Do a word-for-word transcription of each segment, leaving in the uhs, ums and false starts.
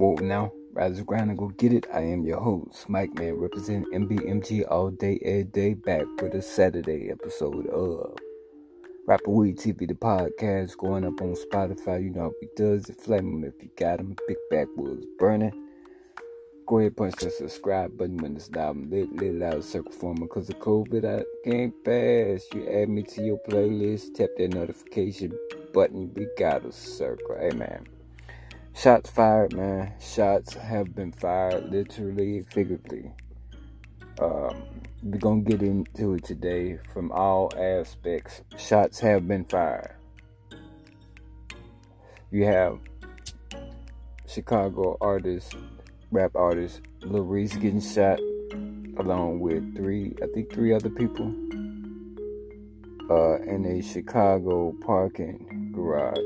Well, now, rise the grind and go get it. I am your host, Mike Man, representing M B M T all day, every day, back for the Saturday episode of Rapper Weed T V, the podcast, going up on Spotify. You know how it does it. Flame them if you got them. Big backwoods burning. Go ahead, punch the subscribe button when this album lit, lit, loud, circle former. Because of COVID, I can't pass. You add me to your playlist, tap that notification button. We got a circle. Hey, man. Shots fired, man. Shots have been fired, literally, figuratively. Um, we're going to get into it today from all aspects. Shots have been fired. You have Chicago artist, rap artist, Lil Reese getting shot along with three, I think three other people uh, in a Chicago parking garage.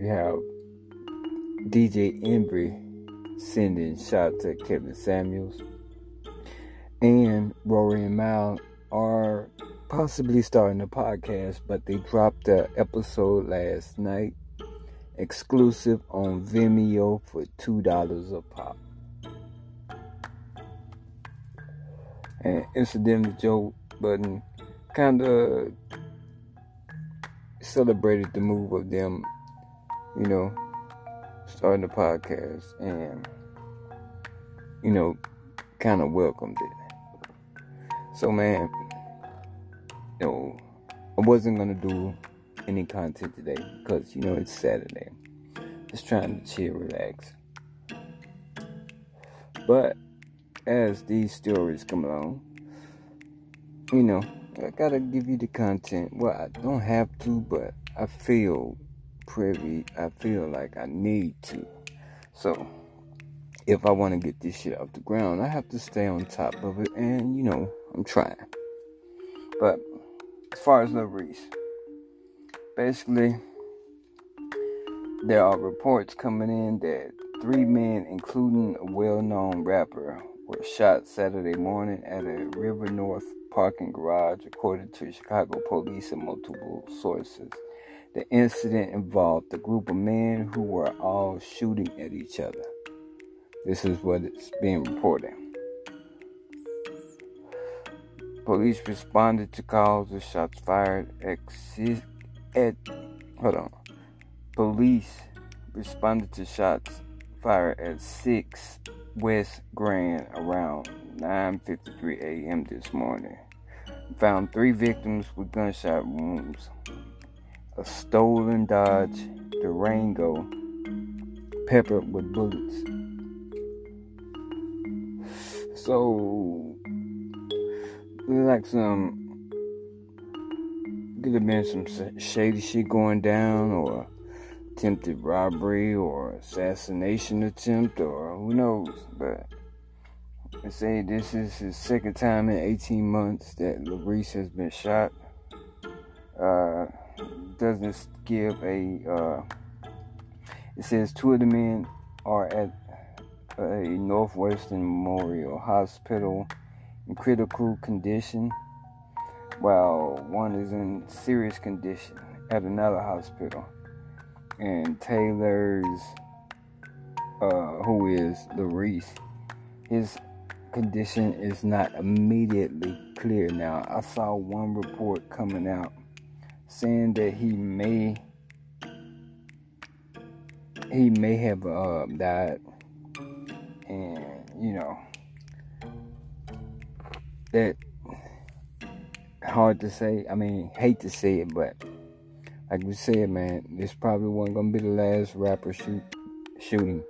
You have D J Envy sending shots at Kevin Samuels, and Rory and Mal are possibly starting a podcast, but they dropped an episode last night, exclusive on Vimeo for two dollars a pop. And incidentally, Joe Budden kind of celebrated the move of them, you know, starting the podcast, and, you know, kind of welcomed it. So, man, you know, I wasn't going to do any content today because, you know, it's Saturday. Just trying to chill, relax. But as these stories come along, you know, I got to give you the content. Well, I don't have to, but I feel privy, I feel like I need to. So if I want to get this shit off the ground, I have to stay on top of it, and you know, I'm trying. But as far as Lil Reese, basically there are reports coming in that three men, including a well-known rapper, were shot Saturday morning at a River North parking garage, according to Chicago police and multiple sources. The incident involved a group of men who were all shooting at each other. This is what it's being reported. Police responded to calls of shots fired exi- at... Hold on. Police responded to shots fired at six West Grand around nine fifty-three a.m. this morning. Found three victims with gunshot wounds. A stolen Dodge Durango peppered with bullets. So, like some, could have been some shady shit going down, or attempted robbery, or assassination attempt, or who knows. But they say this is his second time in eighteen months that Lil Reese has been shot. Uh. Doesn't give a uh, it says two of the men are at a Northwestern Memorial Hospital in critical condition, while one is in serious condition at another hospital. And Taylor's uh, who is Lil Reese, his condition is not immediately clear. Now, I saw one report coming out saying that he may he may have uh, died, and you know, that hard to say. I mean, hate to say it, but like we said, man, this probably wasn't gonna be the last rapper shoot shooting,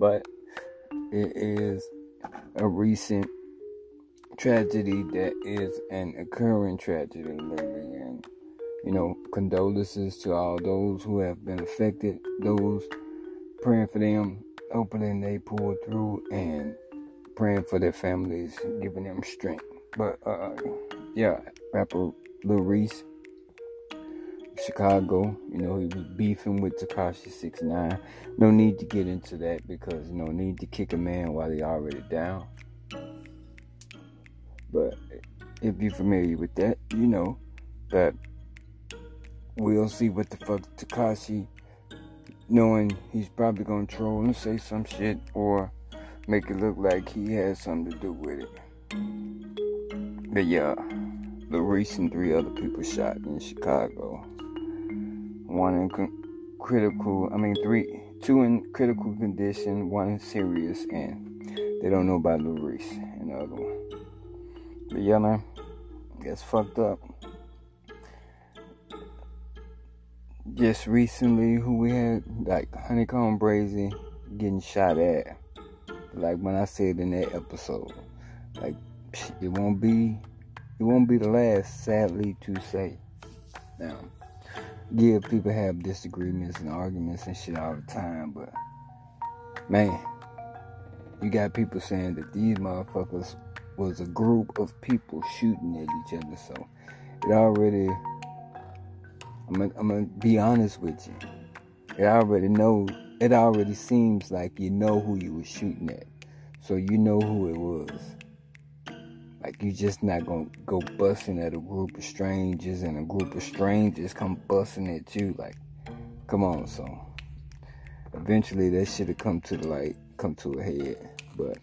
but it is a recent tragedy that is an occurring tragedy lately. And you know, condolences to all those who have been affected, those praying for them, hoping they pull through, and praying for their families, giving them strength. But uh yeah, rapper Lil Reese, Chicago, you know, he was beefing with Tekashi six nine. No need to get into that, because no need to kick a man while he already down. But if you're familiar with that, you know that we'll see what the fuck Tekashi knowing he's probably gonna troll and say some shit or make it look like he has something to do with it. But yeah, Lil Reese and three other people shot in Chicago. One in critical, I mean three, two in critical condition, one in serious, and they don't know about Lil Reese and the other one. But yeah, man, that's fucked up. Just recently, who we had, like, Honeycomb Brazy getting shot at. Like when I said in that episode, like, it won't be, it won't be the last, sadly, to say. Now, yeah, people have disagreements and arguments and shit all the time, but, man, you got people saying that these motherfuckers was a group of people shooting at each other, so it already... I'm gonna, I'm gonna be honest with you. It already know. It already seems like you know who you were shooting at, so you know who it was. Like you just not gonna go busting at a group of strangers, and a group of strangers come busting at you. Like, come on, so eventually that shit'll come to the light, come to a head. But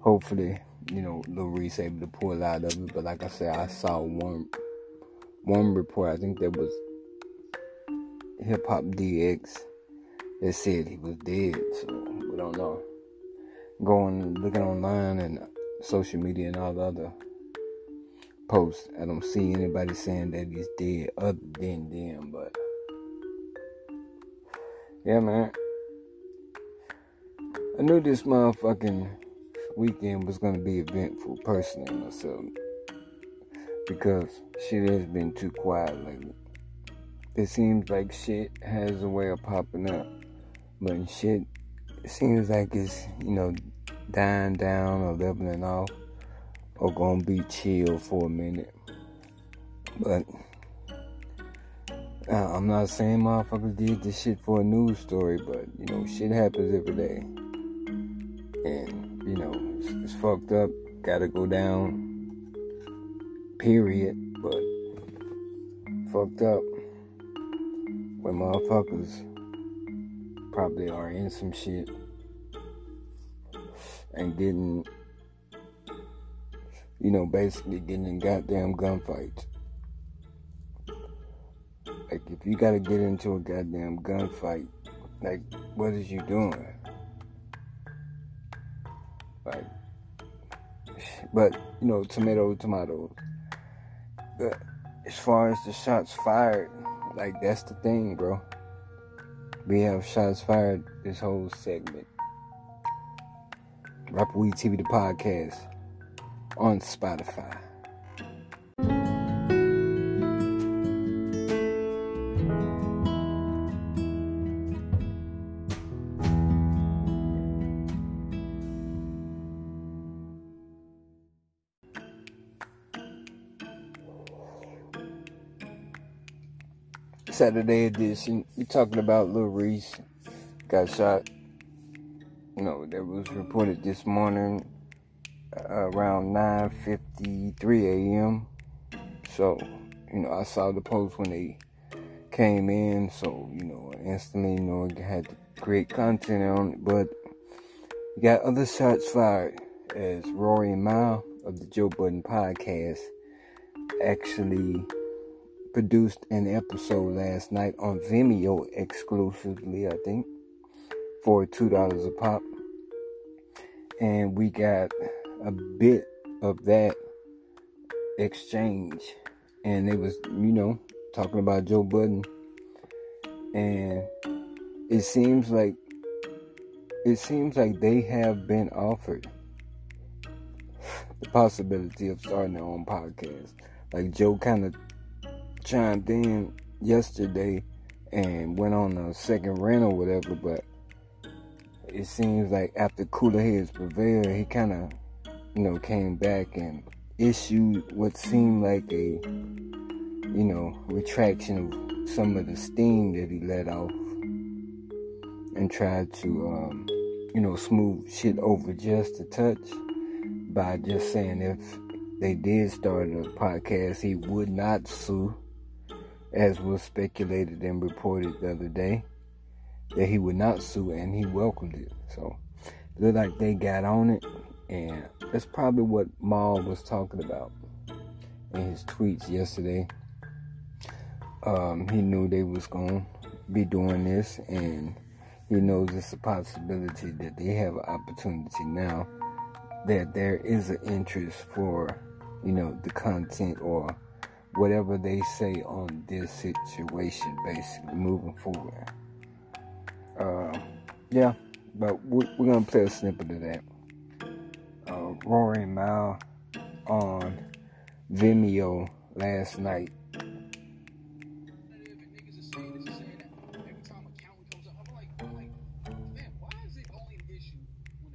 hopefully, you know, Lil Reese able to pull out of it. But like I said, I saw one, one report. I think that was Hip Hop D X that said he was dead, so we don't know. Going looking online and social media and all the other posts, I don't see anybody saying that he's dead other than them. But yeah, man, I knew this motherfucking weekend was gonna be eventful personally myself, because shit has been too quiet lately. It seems like shit has a way of popping up, but shit, it seems like it's, you know, dying down or leveling off or gonna be chill for a minute. But uh, I'm not saying motherfuckers did this shit for a news story, but you know, shit happens every day, and you know, it's, it's fucked up, gotta go down, period. But fucked up when motherfuckers probably are in some shit and getting, you know, basically getting in goddamn gunfights. Like, if you gotta get into a goddamn gunfight, like, what is you doing? Like, but, you know, tomato, tomatoes. But as far as the shots fired, like, that's the thing, bro. We have shots fired this whole segment. Rapper Weed T V, the podcast, on Spotify. Saturday edition, we're talking about Lil Reese got shot. You know, that was reported this morning around nine fifty-three a.m. So, you know, I saw the post when they came in, so, you know, I instantly, you know, had to create content on it. But you got other shots fired as Rory and Mal of the Joe Budden podcast actually produced an episode last night on Vimeo exclusively, I think, for two dollars a pop. And we got a bit of that exchange. And it was, you know, talking about Joe Budden. And it seems like, it seems like they have been offered the possibility of starting their own podcast. Like, Joe kind of chimed in yesterday and went on a second rant or whatever, but it seems like after cooler heads prevailed, he kind of, you know, came back and issued what seemed like a, you know, retraction of some of the steam that he let off and tried to, um, you know, smooth shit over just a touch by just saying if they did start a podcast, he would not sue, as was speculated and reported the other day. that he would not sue, and he welcomed it. So it looked like they got on it, and that's probably what Mal was talking about in his tweets yesterday. Um, he knew they was going to be doing this, and he knows it's a possibility that they have an opportunity now, that there is an interest for, you know, the content or whatever they say on this situation, basically, moving forward. Uh, yeah, but we're, we're going to play a snippet of that. Uh, Rory and Mal on Vimeo last night.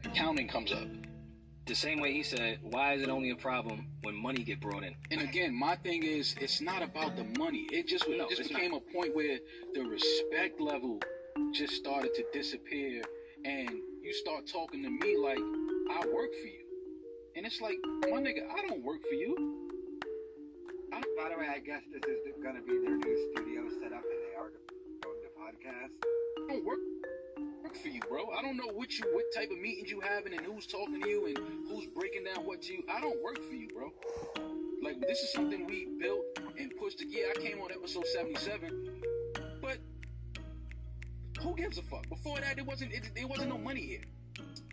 Accounting comes up. The same way he said, why is it only a problem when money get brought in? And again, my thing is, it's not about the money. It just, no, it just became not. a point where the respect level just started to disappear, and you start talking to me like, I work for you. And it's like, my nigga, I don't work for you. I don't. By the way, I guess this is going to be their new studio setup, and they are doing the podcast. I don't work for you, bro. I don't know what you, what type of meetings you having, and who's talking to you, and who's breaking down what to you. I don't work for you, bro. Like, this is something we built and pushed. Yeah, I came on episode seventy-seven, but who gives a fuck? Before that, it wasn't. It, it wasn't no money here.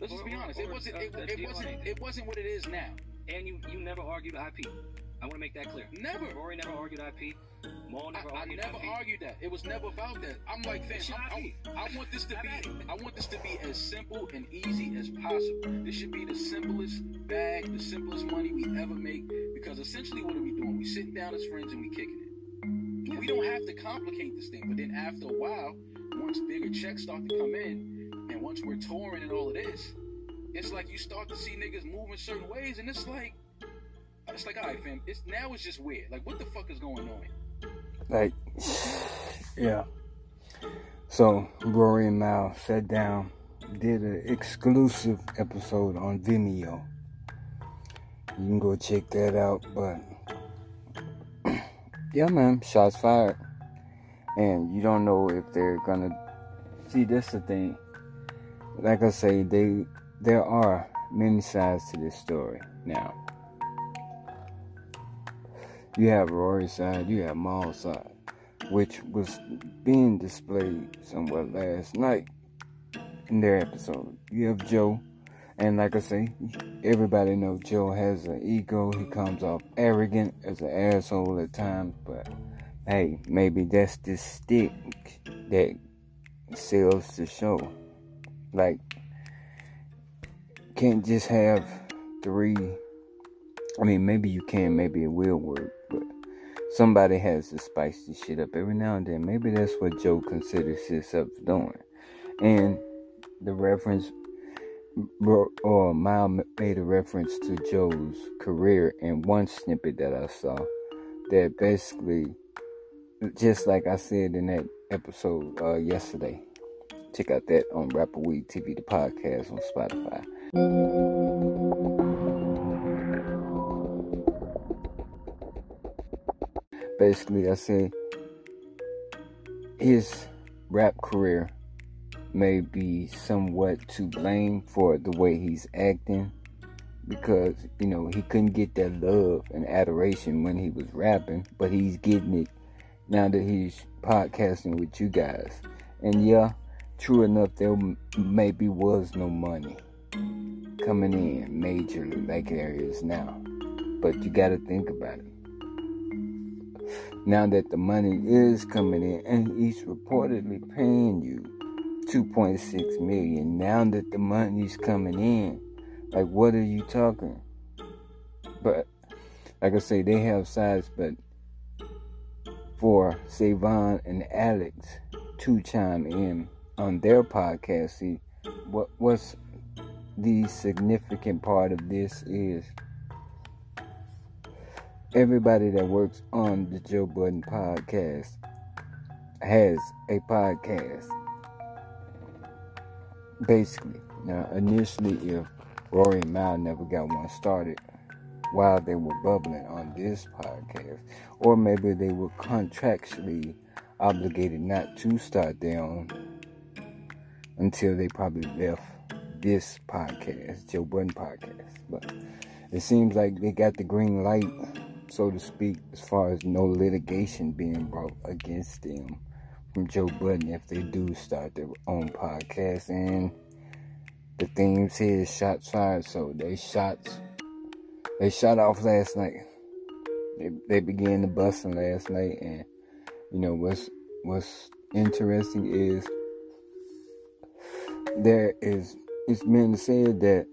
Let's just be honest. It wasn't. It, it, it wasn't. It wasn't what it is now. And you, you never argued I P. I want to make that clear. Never. Rory never argued I P. Maul never I, argued I never I P. argued that. It was never about that. I'm like, fam, I, I, I want this to be, I want this to be as simple and easy as possible. This should be the simplest bag, the simplest money we ever make. Because essentially, what are we doing? We sitting down as friends and we kicking it. We don't have to complicate this thing. But then after a while, once bigger checks start to come in, and once we're touring and all of this, it's like you start to see niggas moving certain ways, and it's like. It's like, all right, fam, it's, now it's just weird. Like, what the fuck is going on? Like, yeah. So, Rory and Mal sat down, did an exclusive episode on Vimeo. You can go check that out, but... yeah, man, shots fired. And you don't know if they're gonna... See, that's the thing. Like I say, they there are many sides to this story now. You have Rory's side, you have Maul's side, which was being displayed somewhat last night in their episode. You have Joe, and like I say, everybody knows Joe has an ego. He comes off arrogant as an asshole at times, but hey, maybe that's the stick that sells the show. Like, can't just have three... I mean, maybe you can, maybe it will work, but somebody has to spice this shit up every now and then. Maybe that's what Joe considers himself doing. And the reference, or Mal made a reference to Joe's career in one snippet that I saw, that basically, just like I said in that episode uh, yesterday, check out that on Rapper Weed T V, the podcast on Spotify. Basically, I said his rap career may be somewhat to blame for the way he's acting, because, you know, he couldn't get that love and adoration when he was rapping, but he's getting it now that he's podcasting with you guys. And yeah, true enough, there maybe was no money coming in majorly like there is now, but you got to think about it. Now that the money is coming in, and he's reportedly paying you two point six million dollars. Now that the money's coming in, like, what are you talking? But, like I say, they have sides, but for Savon and Alex to chime in on their podcast, see, what, what's the significant part of this is... Everybody that works on the Joe Budden podcast has a podcast. Basically. Now, initially, if Rory and Mal never got one started while they were bubbling on this podcast, or maybe they were contractually obligated not to start their own, until they probably left this podcast, Joe Budden podcast. But it seems like they got the green light, so to speak, as far as no litigation being brought against them from Joe Budden if they do start their own podcast. And the theme says shots fired, so they shot, they shot off last night. They, they began the busting last night, and you know what's what's interesting is there is it's been said that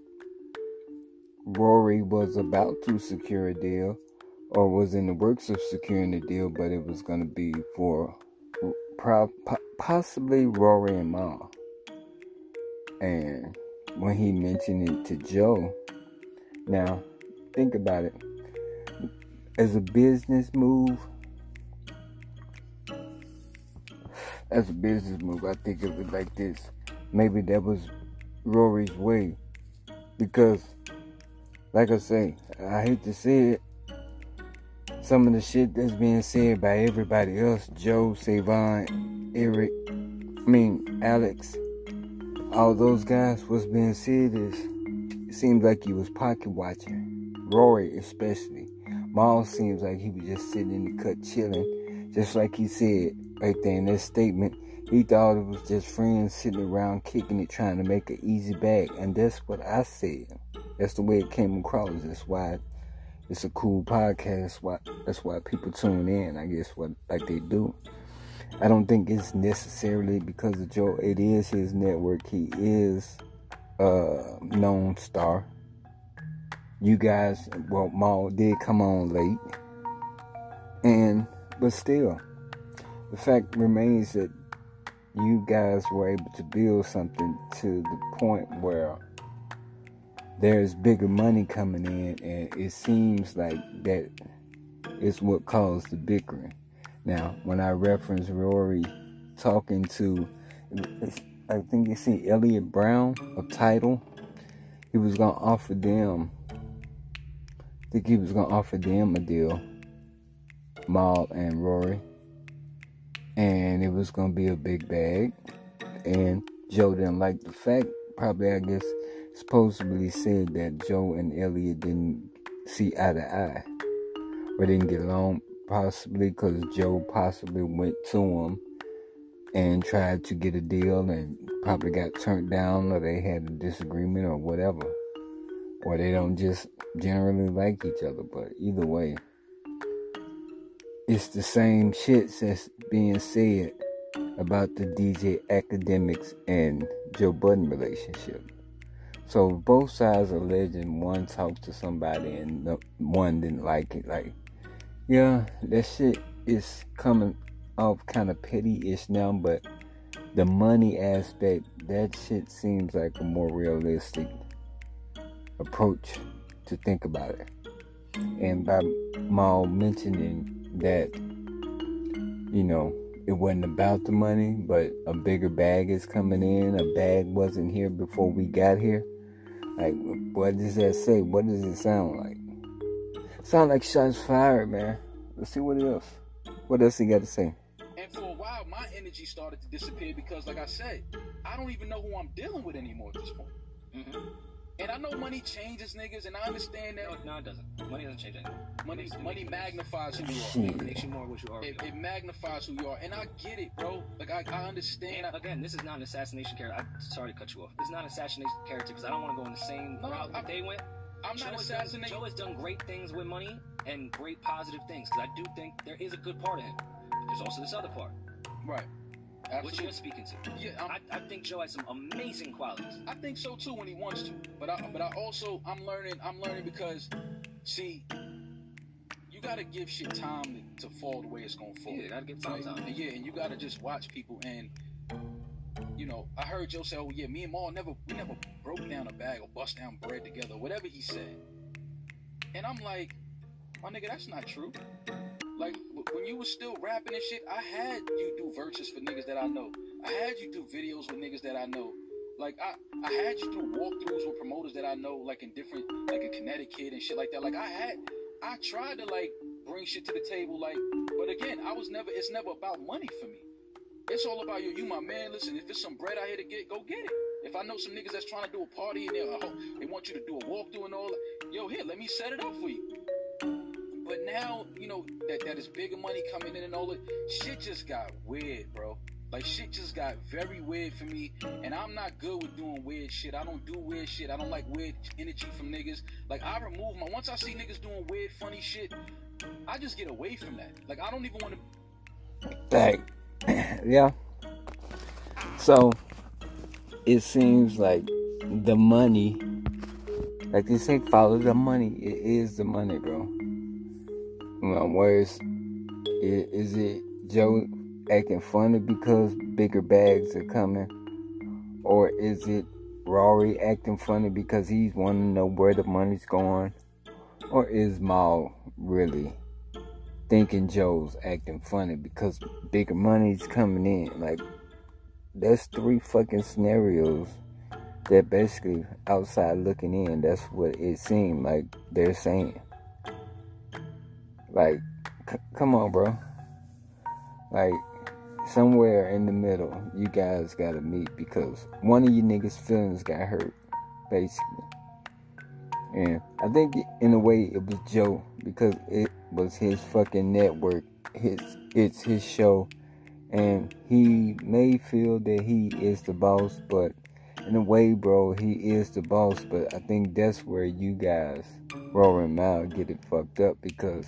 Rory was about to secure a deal, or was in the works of securing a deal, but it was going to be for pro, po- possibly Rory and Mal. And when he mentioned it to Joe, now think about it. As a business move, as a business move, I think of it like this. Maybe that was Rory's way. Because, like I say, I hate to say it, some of the shit that's being said by everybody else, Joe, Savon, Eric, I mean, Alex, all those guys, what's being said is, it seems like he was pocket watching. Rory, especially. Mal seems like he was just sitting in the cut chilling. Just like he said right there in that statement, he thought it was just friends sitting around kicking it, trying to make an easy bag. And that's what I said. That's the way it came across. That's why it's a cool podcast. Why, that's why people tune in, I guess, what like they do. I don't think it's necessarily because of Joe. It is his network. He is a known star. You guys, well, Mal did come on late, and but still, the fact remains that you guys were able to build something to the point where there's bigger money coming in, and it seems like that is what caused the bickering. Now, when I reference Rory talking to, I think you see Elliot Brown of Tidal, he was gonna offer them. I think he was going to offer them a deal, Mal and Rory, and it was going to be a big bag, and Joe didn't like the fact, probably I guess, supposedly said that Joe and Elliot didn't see eye to eye, or didn't get along, possibly because Joe possibly went to him and tried to get a deal, and probably got turned down, or they had a disagreement, or whatever. Or they don't just generally like each other. But either way, it's the same shit that's being said about the D J Academics and Joe Budden relationship. So both sides are legend. One talked to somebody and one didn't like it. Like, yeah, that shit is coming off kind of petty-ish now. But the money aspect, that shit seems like a more realistic approach to think about it. And by Mal mentioning that, you know, it wasn't about the money, but a bigger bag is coming in, a bag wasn't here before we got here. Like, what does that say? What does it sound like? Sound like shots fired, man. Let's see what else. What else he got to say? And for a while, my energy started to disappear because, like I said, I don't even know who I'm dealing with anymore at this point. Mm-hmm. And I know money changes niggas, and I understand that. No, no, it doesn't. Money doesn't change anything. Money, money magnifies who you are. It makes you more what you are. It, it magnifies who you are, and I get it, bro. Like I, I understand. And again, this is not an assassination character. I'm sorry to cut you off. It's not an assassination character because I don't want to go in the same no, route I, that they went. I'm Joe not assassinating. Joe has done great things with money and great positive things because I do think there is a good part in it. But there's also this other part, right? Absolutely. What you're speaking to. Yeah, I, I think Joe has some amazing qualities. I think so too when he wants to. But I but I also I'm learning I'm learning because see, you gotta give shit time to, to fall the way it's gonna fall. Yeah, you gotta give time, right? time. Yeah, and you gotta just watch people. And you know, I heard Joe say, oh yeah, me and Mal never we never broke down a bag or bust down bread together, whatever he said. And I'm like, my nigga, that's not true. Like, when you was still rapping and shit, I had you do verses for niggas that I know. I had you do videos with niggas that I know. Like, I, I had you do walkthroughs with promoters that I know, like in different, like in Connecticut and shit like that. Like, I had, I tried to, like, bring shit to the table, like, but again, I was never, it's never about money for me. It's all about you. You my man. Listen, if it's some bread out here to get, go get it. If I know some niggas that's trying to do a party and they, they want you to do a walkthrough and all that, yo, here, let me set it up for you. But now, you know, that, that is bigger money coming in and all that, shit just got weird, bro. Like, shit just got very weird for me, and I'm not good with doing weird shit. I don't do weird shit. I don't like weird energy from niggas. Like, I remove my, once I see niggas doing weird, funny shit, I just get away from that. Like, I don't even want to. Like, yeah. So, it seems like the money, like they say, follow the money. It is the money, bro. My words, is, is it Joe acting funny because bigger bags are coming, or is it Rory acting funny because he's wanting to know where the money's going, or is Mal really thinking Joe's acting funny because bigger money's coming in? Like, that's three fucking scenarios that basically outside looking in, that's what it seemed like they're saying. Like, c- come on, bro. Like, somewhere in the middle, you guys gotta meet because one of you niggas' feelings got hurt, basically. And I think in a way it was Joe because it was his fucking network. His it's his show, and he may feel that he is the boss, but in a way, bro, he is the boss. But I think that's where you guys, Rory and Mal, get it fucked up because.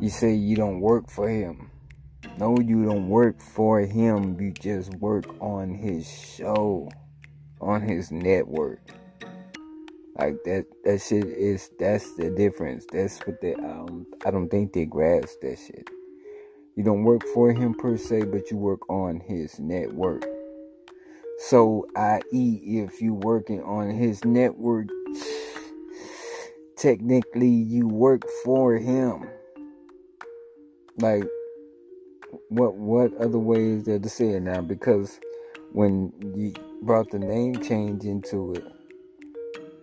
You say you don't work for him. No, you don't work for him. You just work on his show, on his network. Like that. That shit is. That's the difference. That's what they. Um, I don't think they grasp that shit. You don't work for him per se, but you work on his network. So, that is, if you working on his network, technically you work for him. Like, what what other way is there to say it now? Because when you brought the name change into it,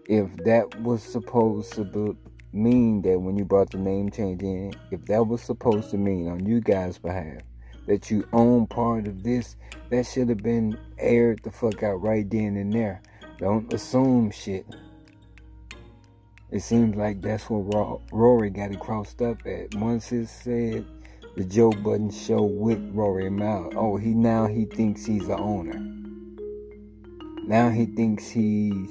if that was supposed to be, mean that when you brought the name change in, if that was supposed to mean on you guys' behalf that you own part of this, that should have been aired the fuck out right then and there. Don't assume shit. It seems like that's what Rory got it crossed up at. Once it said the Joe Budden show with Rory and Mal. Oh, he now he thinks he's the owner. Now he thinks he's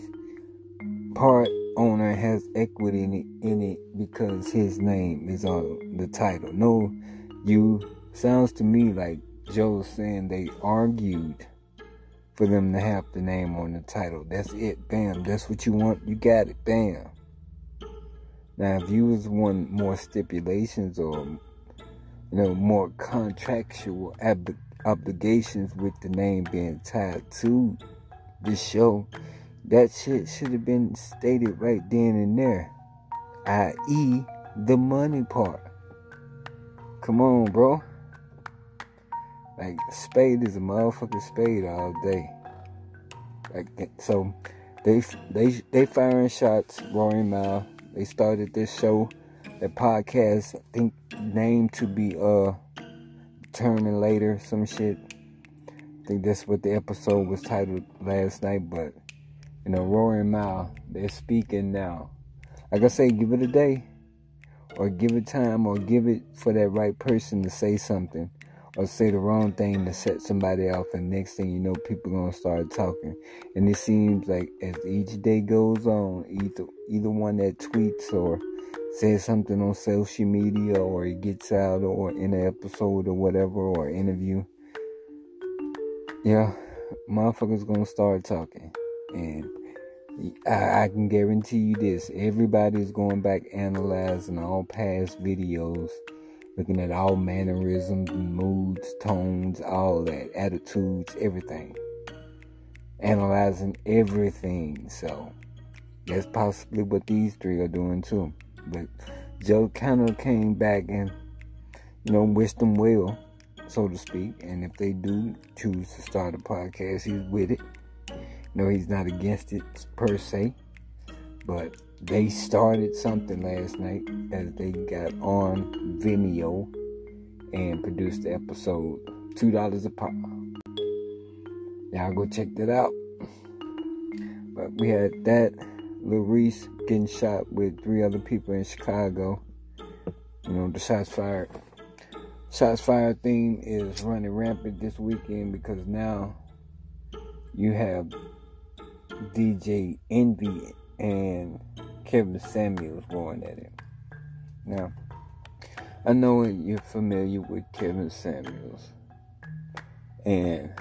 part owner, has equity in it, in it because his name is on the title. No, you sounds to me like Joe's saying they argued for them to have the name on the title. That's it, bam. That's what you want. You got it, bam. Now, if you was wanting more stipulations or, you know, more contractual ab- obligations with the name being tied to the show, that shit should have been stated right then and there, that is the money part. Come on, bro. Like, spade is a motherfucking spade all day. Like, so, they, they, they firing shots, Rory and Mal. They started this show, the podcast, I think named to be uh determined later, some shit. I think that's what the episode was titled last night, but you know, Rory and Mal, they're speaking now. Like I say, give it a day, or give it time, or give it for that right person to say something, or say the wrong thing to set somebody off, and next thing you know, people gonna start talking. And it seems like as each day goes on, either either one that tweets or says something on social media, or it gets out, or in an episode or whatever, or interview, yeah, motherfuckers gonna start talking. And I, I can guarantee you this, everybody's going back analyzing all past videos, looking at all mannerisms, moods, tones, all that, attitudes, everything. Analyzing everything. So, that's possibly what these three are doing too. But Joe kind of came back and, you know, wished them well, so to speak. And if they do choose to start a podcast, he's with it. No, he's not against it per se. But they started something last night as they got on Vimeo and produced the episode two dollars a pop. Y'all go check that out. But we had that. Lil Reese getting shot with three other people in Chicago. You know, the shots fired. Shots fired theme is running rampant this weekend because now you have D J Envy and Kevin Samuels going at it. Now, I know you're familiar with Kevin Samuels, and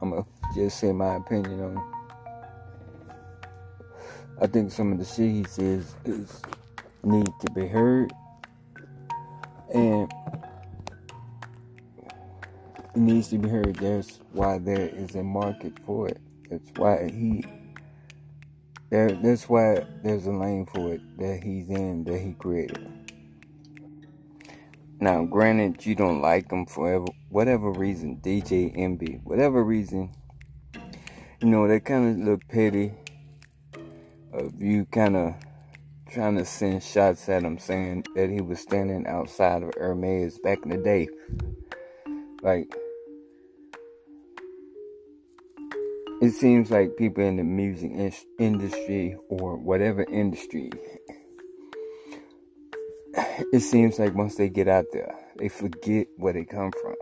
I'm going to just say my opinion on him. I think some of the shit he says is need to be heard, and it needs to be heard. That's why there is a market for it. That's why he there, that's why there's a lane for it that he's in, that he created. Now, granted, you don't like him for whatever reason, D J Envy, whatever reason, you know, they kind of look petty. Of you kind of trying to send shots at him, saying that he was standing outside of Hermes back in the day. Like, it seems like people in the music in- industry or whatever industry, it seems like once they get out there, they forget where they come from.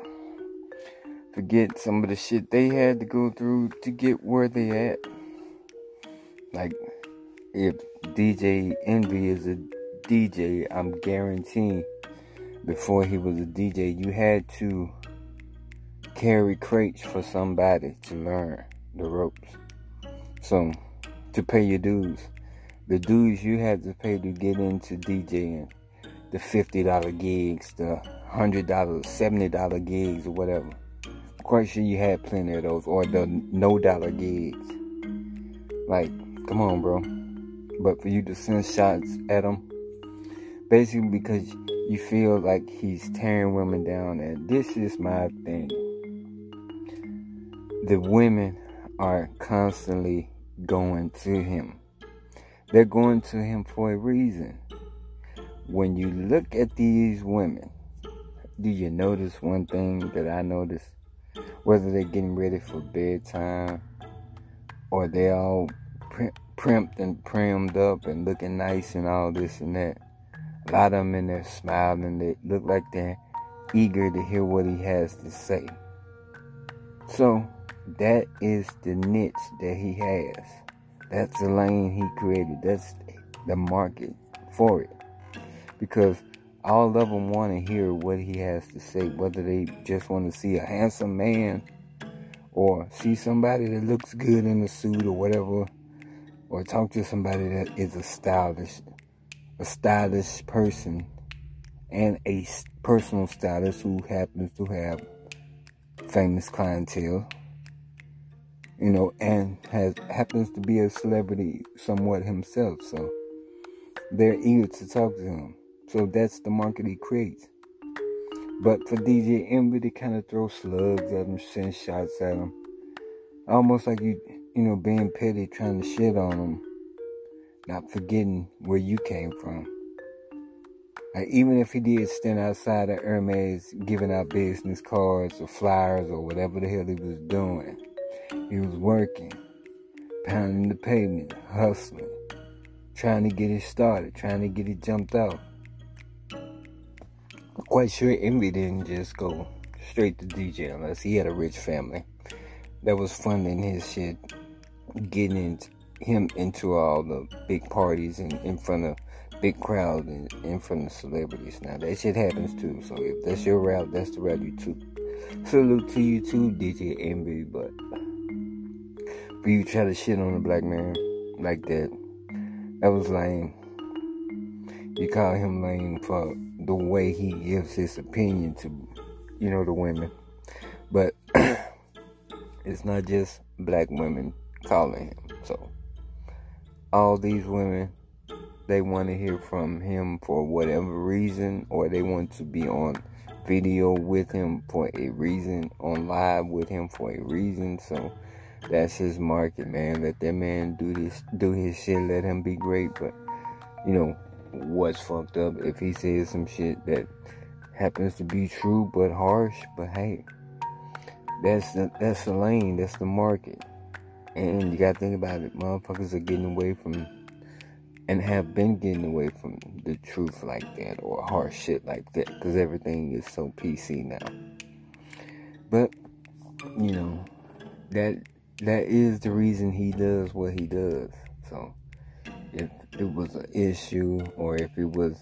Forget some of the shit they had to go through to get where they at. Like, if D J Envy is a D J, I'm guaranteeing before he was a D J, you had to carry crates for somebody to learn the ropes. So, to pay your dues. The dues you had to pay to get into DJing. The fifty dollars gigs, the one hundred dollars, seventy dollars gigs, or whatever. I'm quite sure you had plenty of those, or the no-dollar gigs. Like, come on, bro. But for you to send shots at him, basically because you feel like he's tearing women down. And this is my thing. The women are constantly going to him. They're going to him for a reason. When you look at these women, do you notice one thing that I notice? Whether they're getting ready for bedtime, or they all primped and primmed up and looking nice and all this and that. A lot of them in there smiling. They look like they're eager to hear what he has to say. So, that is the niche that he has. That's the lane he created. That's the market for it. Because all of them want to hear what he has to say. Whether they just want to see a handsome man, or see somebody that looks good in a suit or whatever, or talk to somebody that is a stylish, a stylish person, and a personal stylist who happens to have famous clientele, you know, and has happens to be a celebrity somewhat himself, so they're eager to talk to him. So that's the market he creates. But for D J Envy to kind of throw slugs at him, send shots at him, almost like you, you know, being petty, trying to shit on him, not forgetting where you came from. Like, even if he did stand outside of Hermes giving out business cards or flyers or whatever the hell he was doing, he was working, pounding the pavement, hustling, trying to get it started, trying to get it jumped out. I'm quite sure Envy didn't just go straight to D J unless he had a rich family that was funding his shit, getting in, him into all the big parties and in front of big crowds and in front of celebrities. Now, that shit happens too, so if that's your route, that's the route you took. Salute to you too, D J Envy, but for you to try to shit on a black man like that, that was lame. You call him lame for the way he gives his opinion to, you know, the women. But it's not just black women calling him. So all these women, they want to hear from him for whatever reason, or they want to be on video with him for a reason, on live with him for a reason. So that's his market, man. Let that man do this, do his shit. Let him be great. But, you know, what's fucked up if he says some shit that happens to be true but harsh, but hey, That's the, that's the lane. That's the market. And you gotta think about it. Motherfuckers are getting away from, and have been getting away from, the truth like that, or harsh shit like that, because everything is so P C now. But you know, that that is the reason he does what he does. So if it was an issue, or if it was,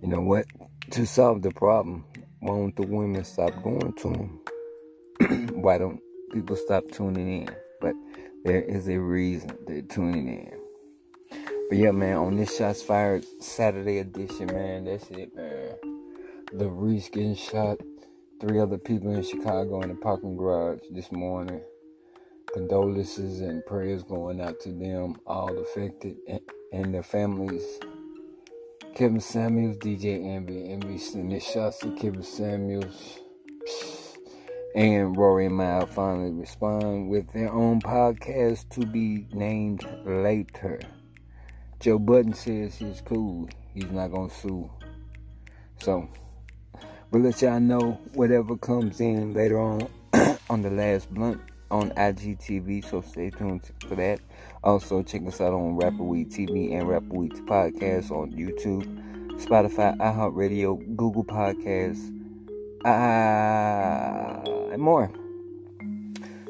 you know what, to solve the problem, why don't the women stop going to him? Why don't people stop tuning in? But there is a reason they're tuning in. But yeah, man, on this Shots Fired Saturday edition, man, that's it, man. Lil Reese getting shot. Three other people in Chicago in the parking garage this morning. Condolences and prayers going out to them, all affected, and, and their families. Kevin Samuels, D J Envy, Envy sending shots to Kevin Samuels. And Rory and Mal finally respond with their own podcast, to be named later. Joe Budden says he's cool. He's not going to sue. So, we'll let y'all know whatever comes in later on on the Last Blunt on I G T V. So, stay tuned for that. Also, check us out on Rapper Weed T V and Rapper Weed's podcast on YouTube, Spotify, iHeartRadio, Google Podcasts, uh, and more.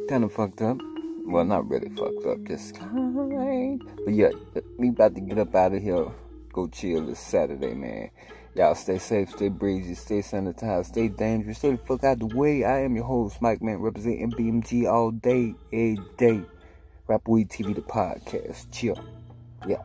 Kind of fucked up. Well, not really fucked up, just kind. But yeah, we about to get up out of here. Go chill this Saturday, man. Y'all stay safe, stay breezy, stay sanitized, stay dangerous, stay the fuck out the way. I am your host, Mike Man, representing B M G all day, every day. Rapper Weed T V, the podcast. Chill. Yeah.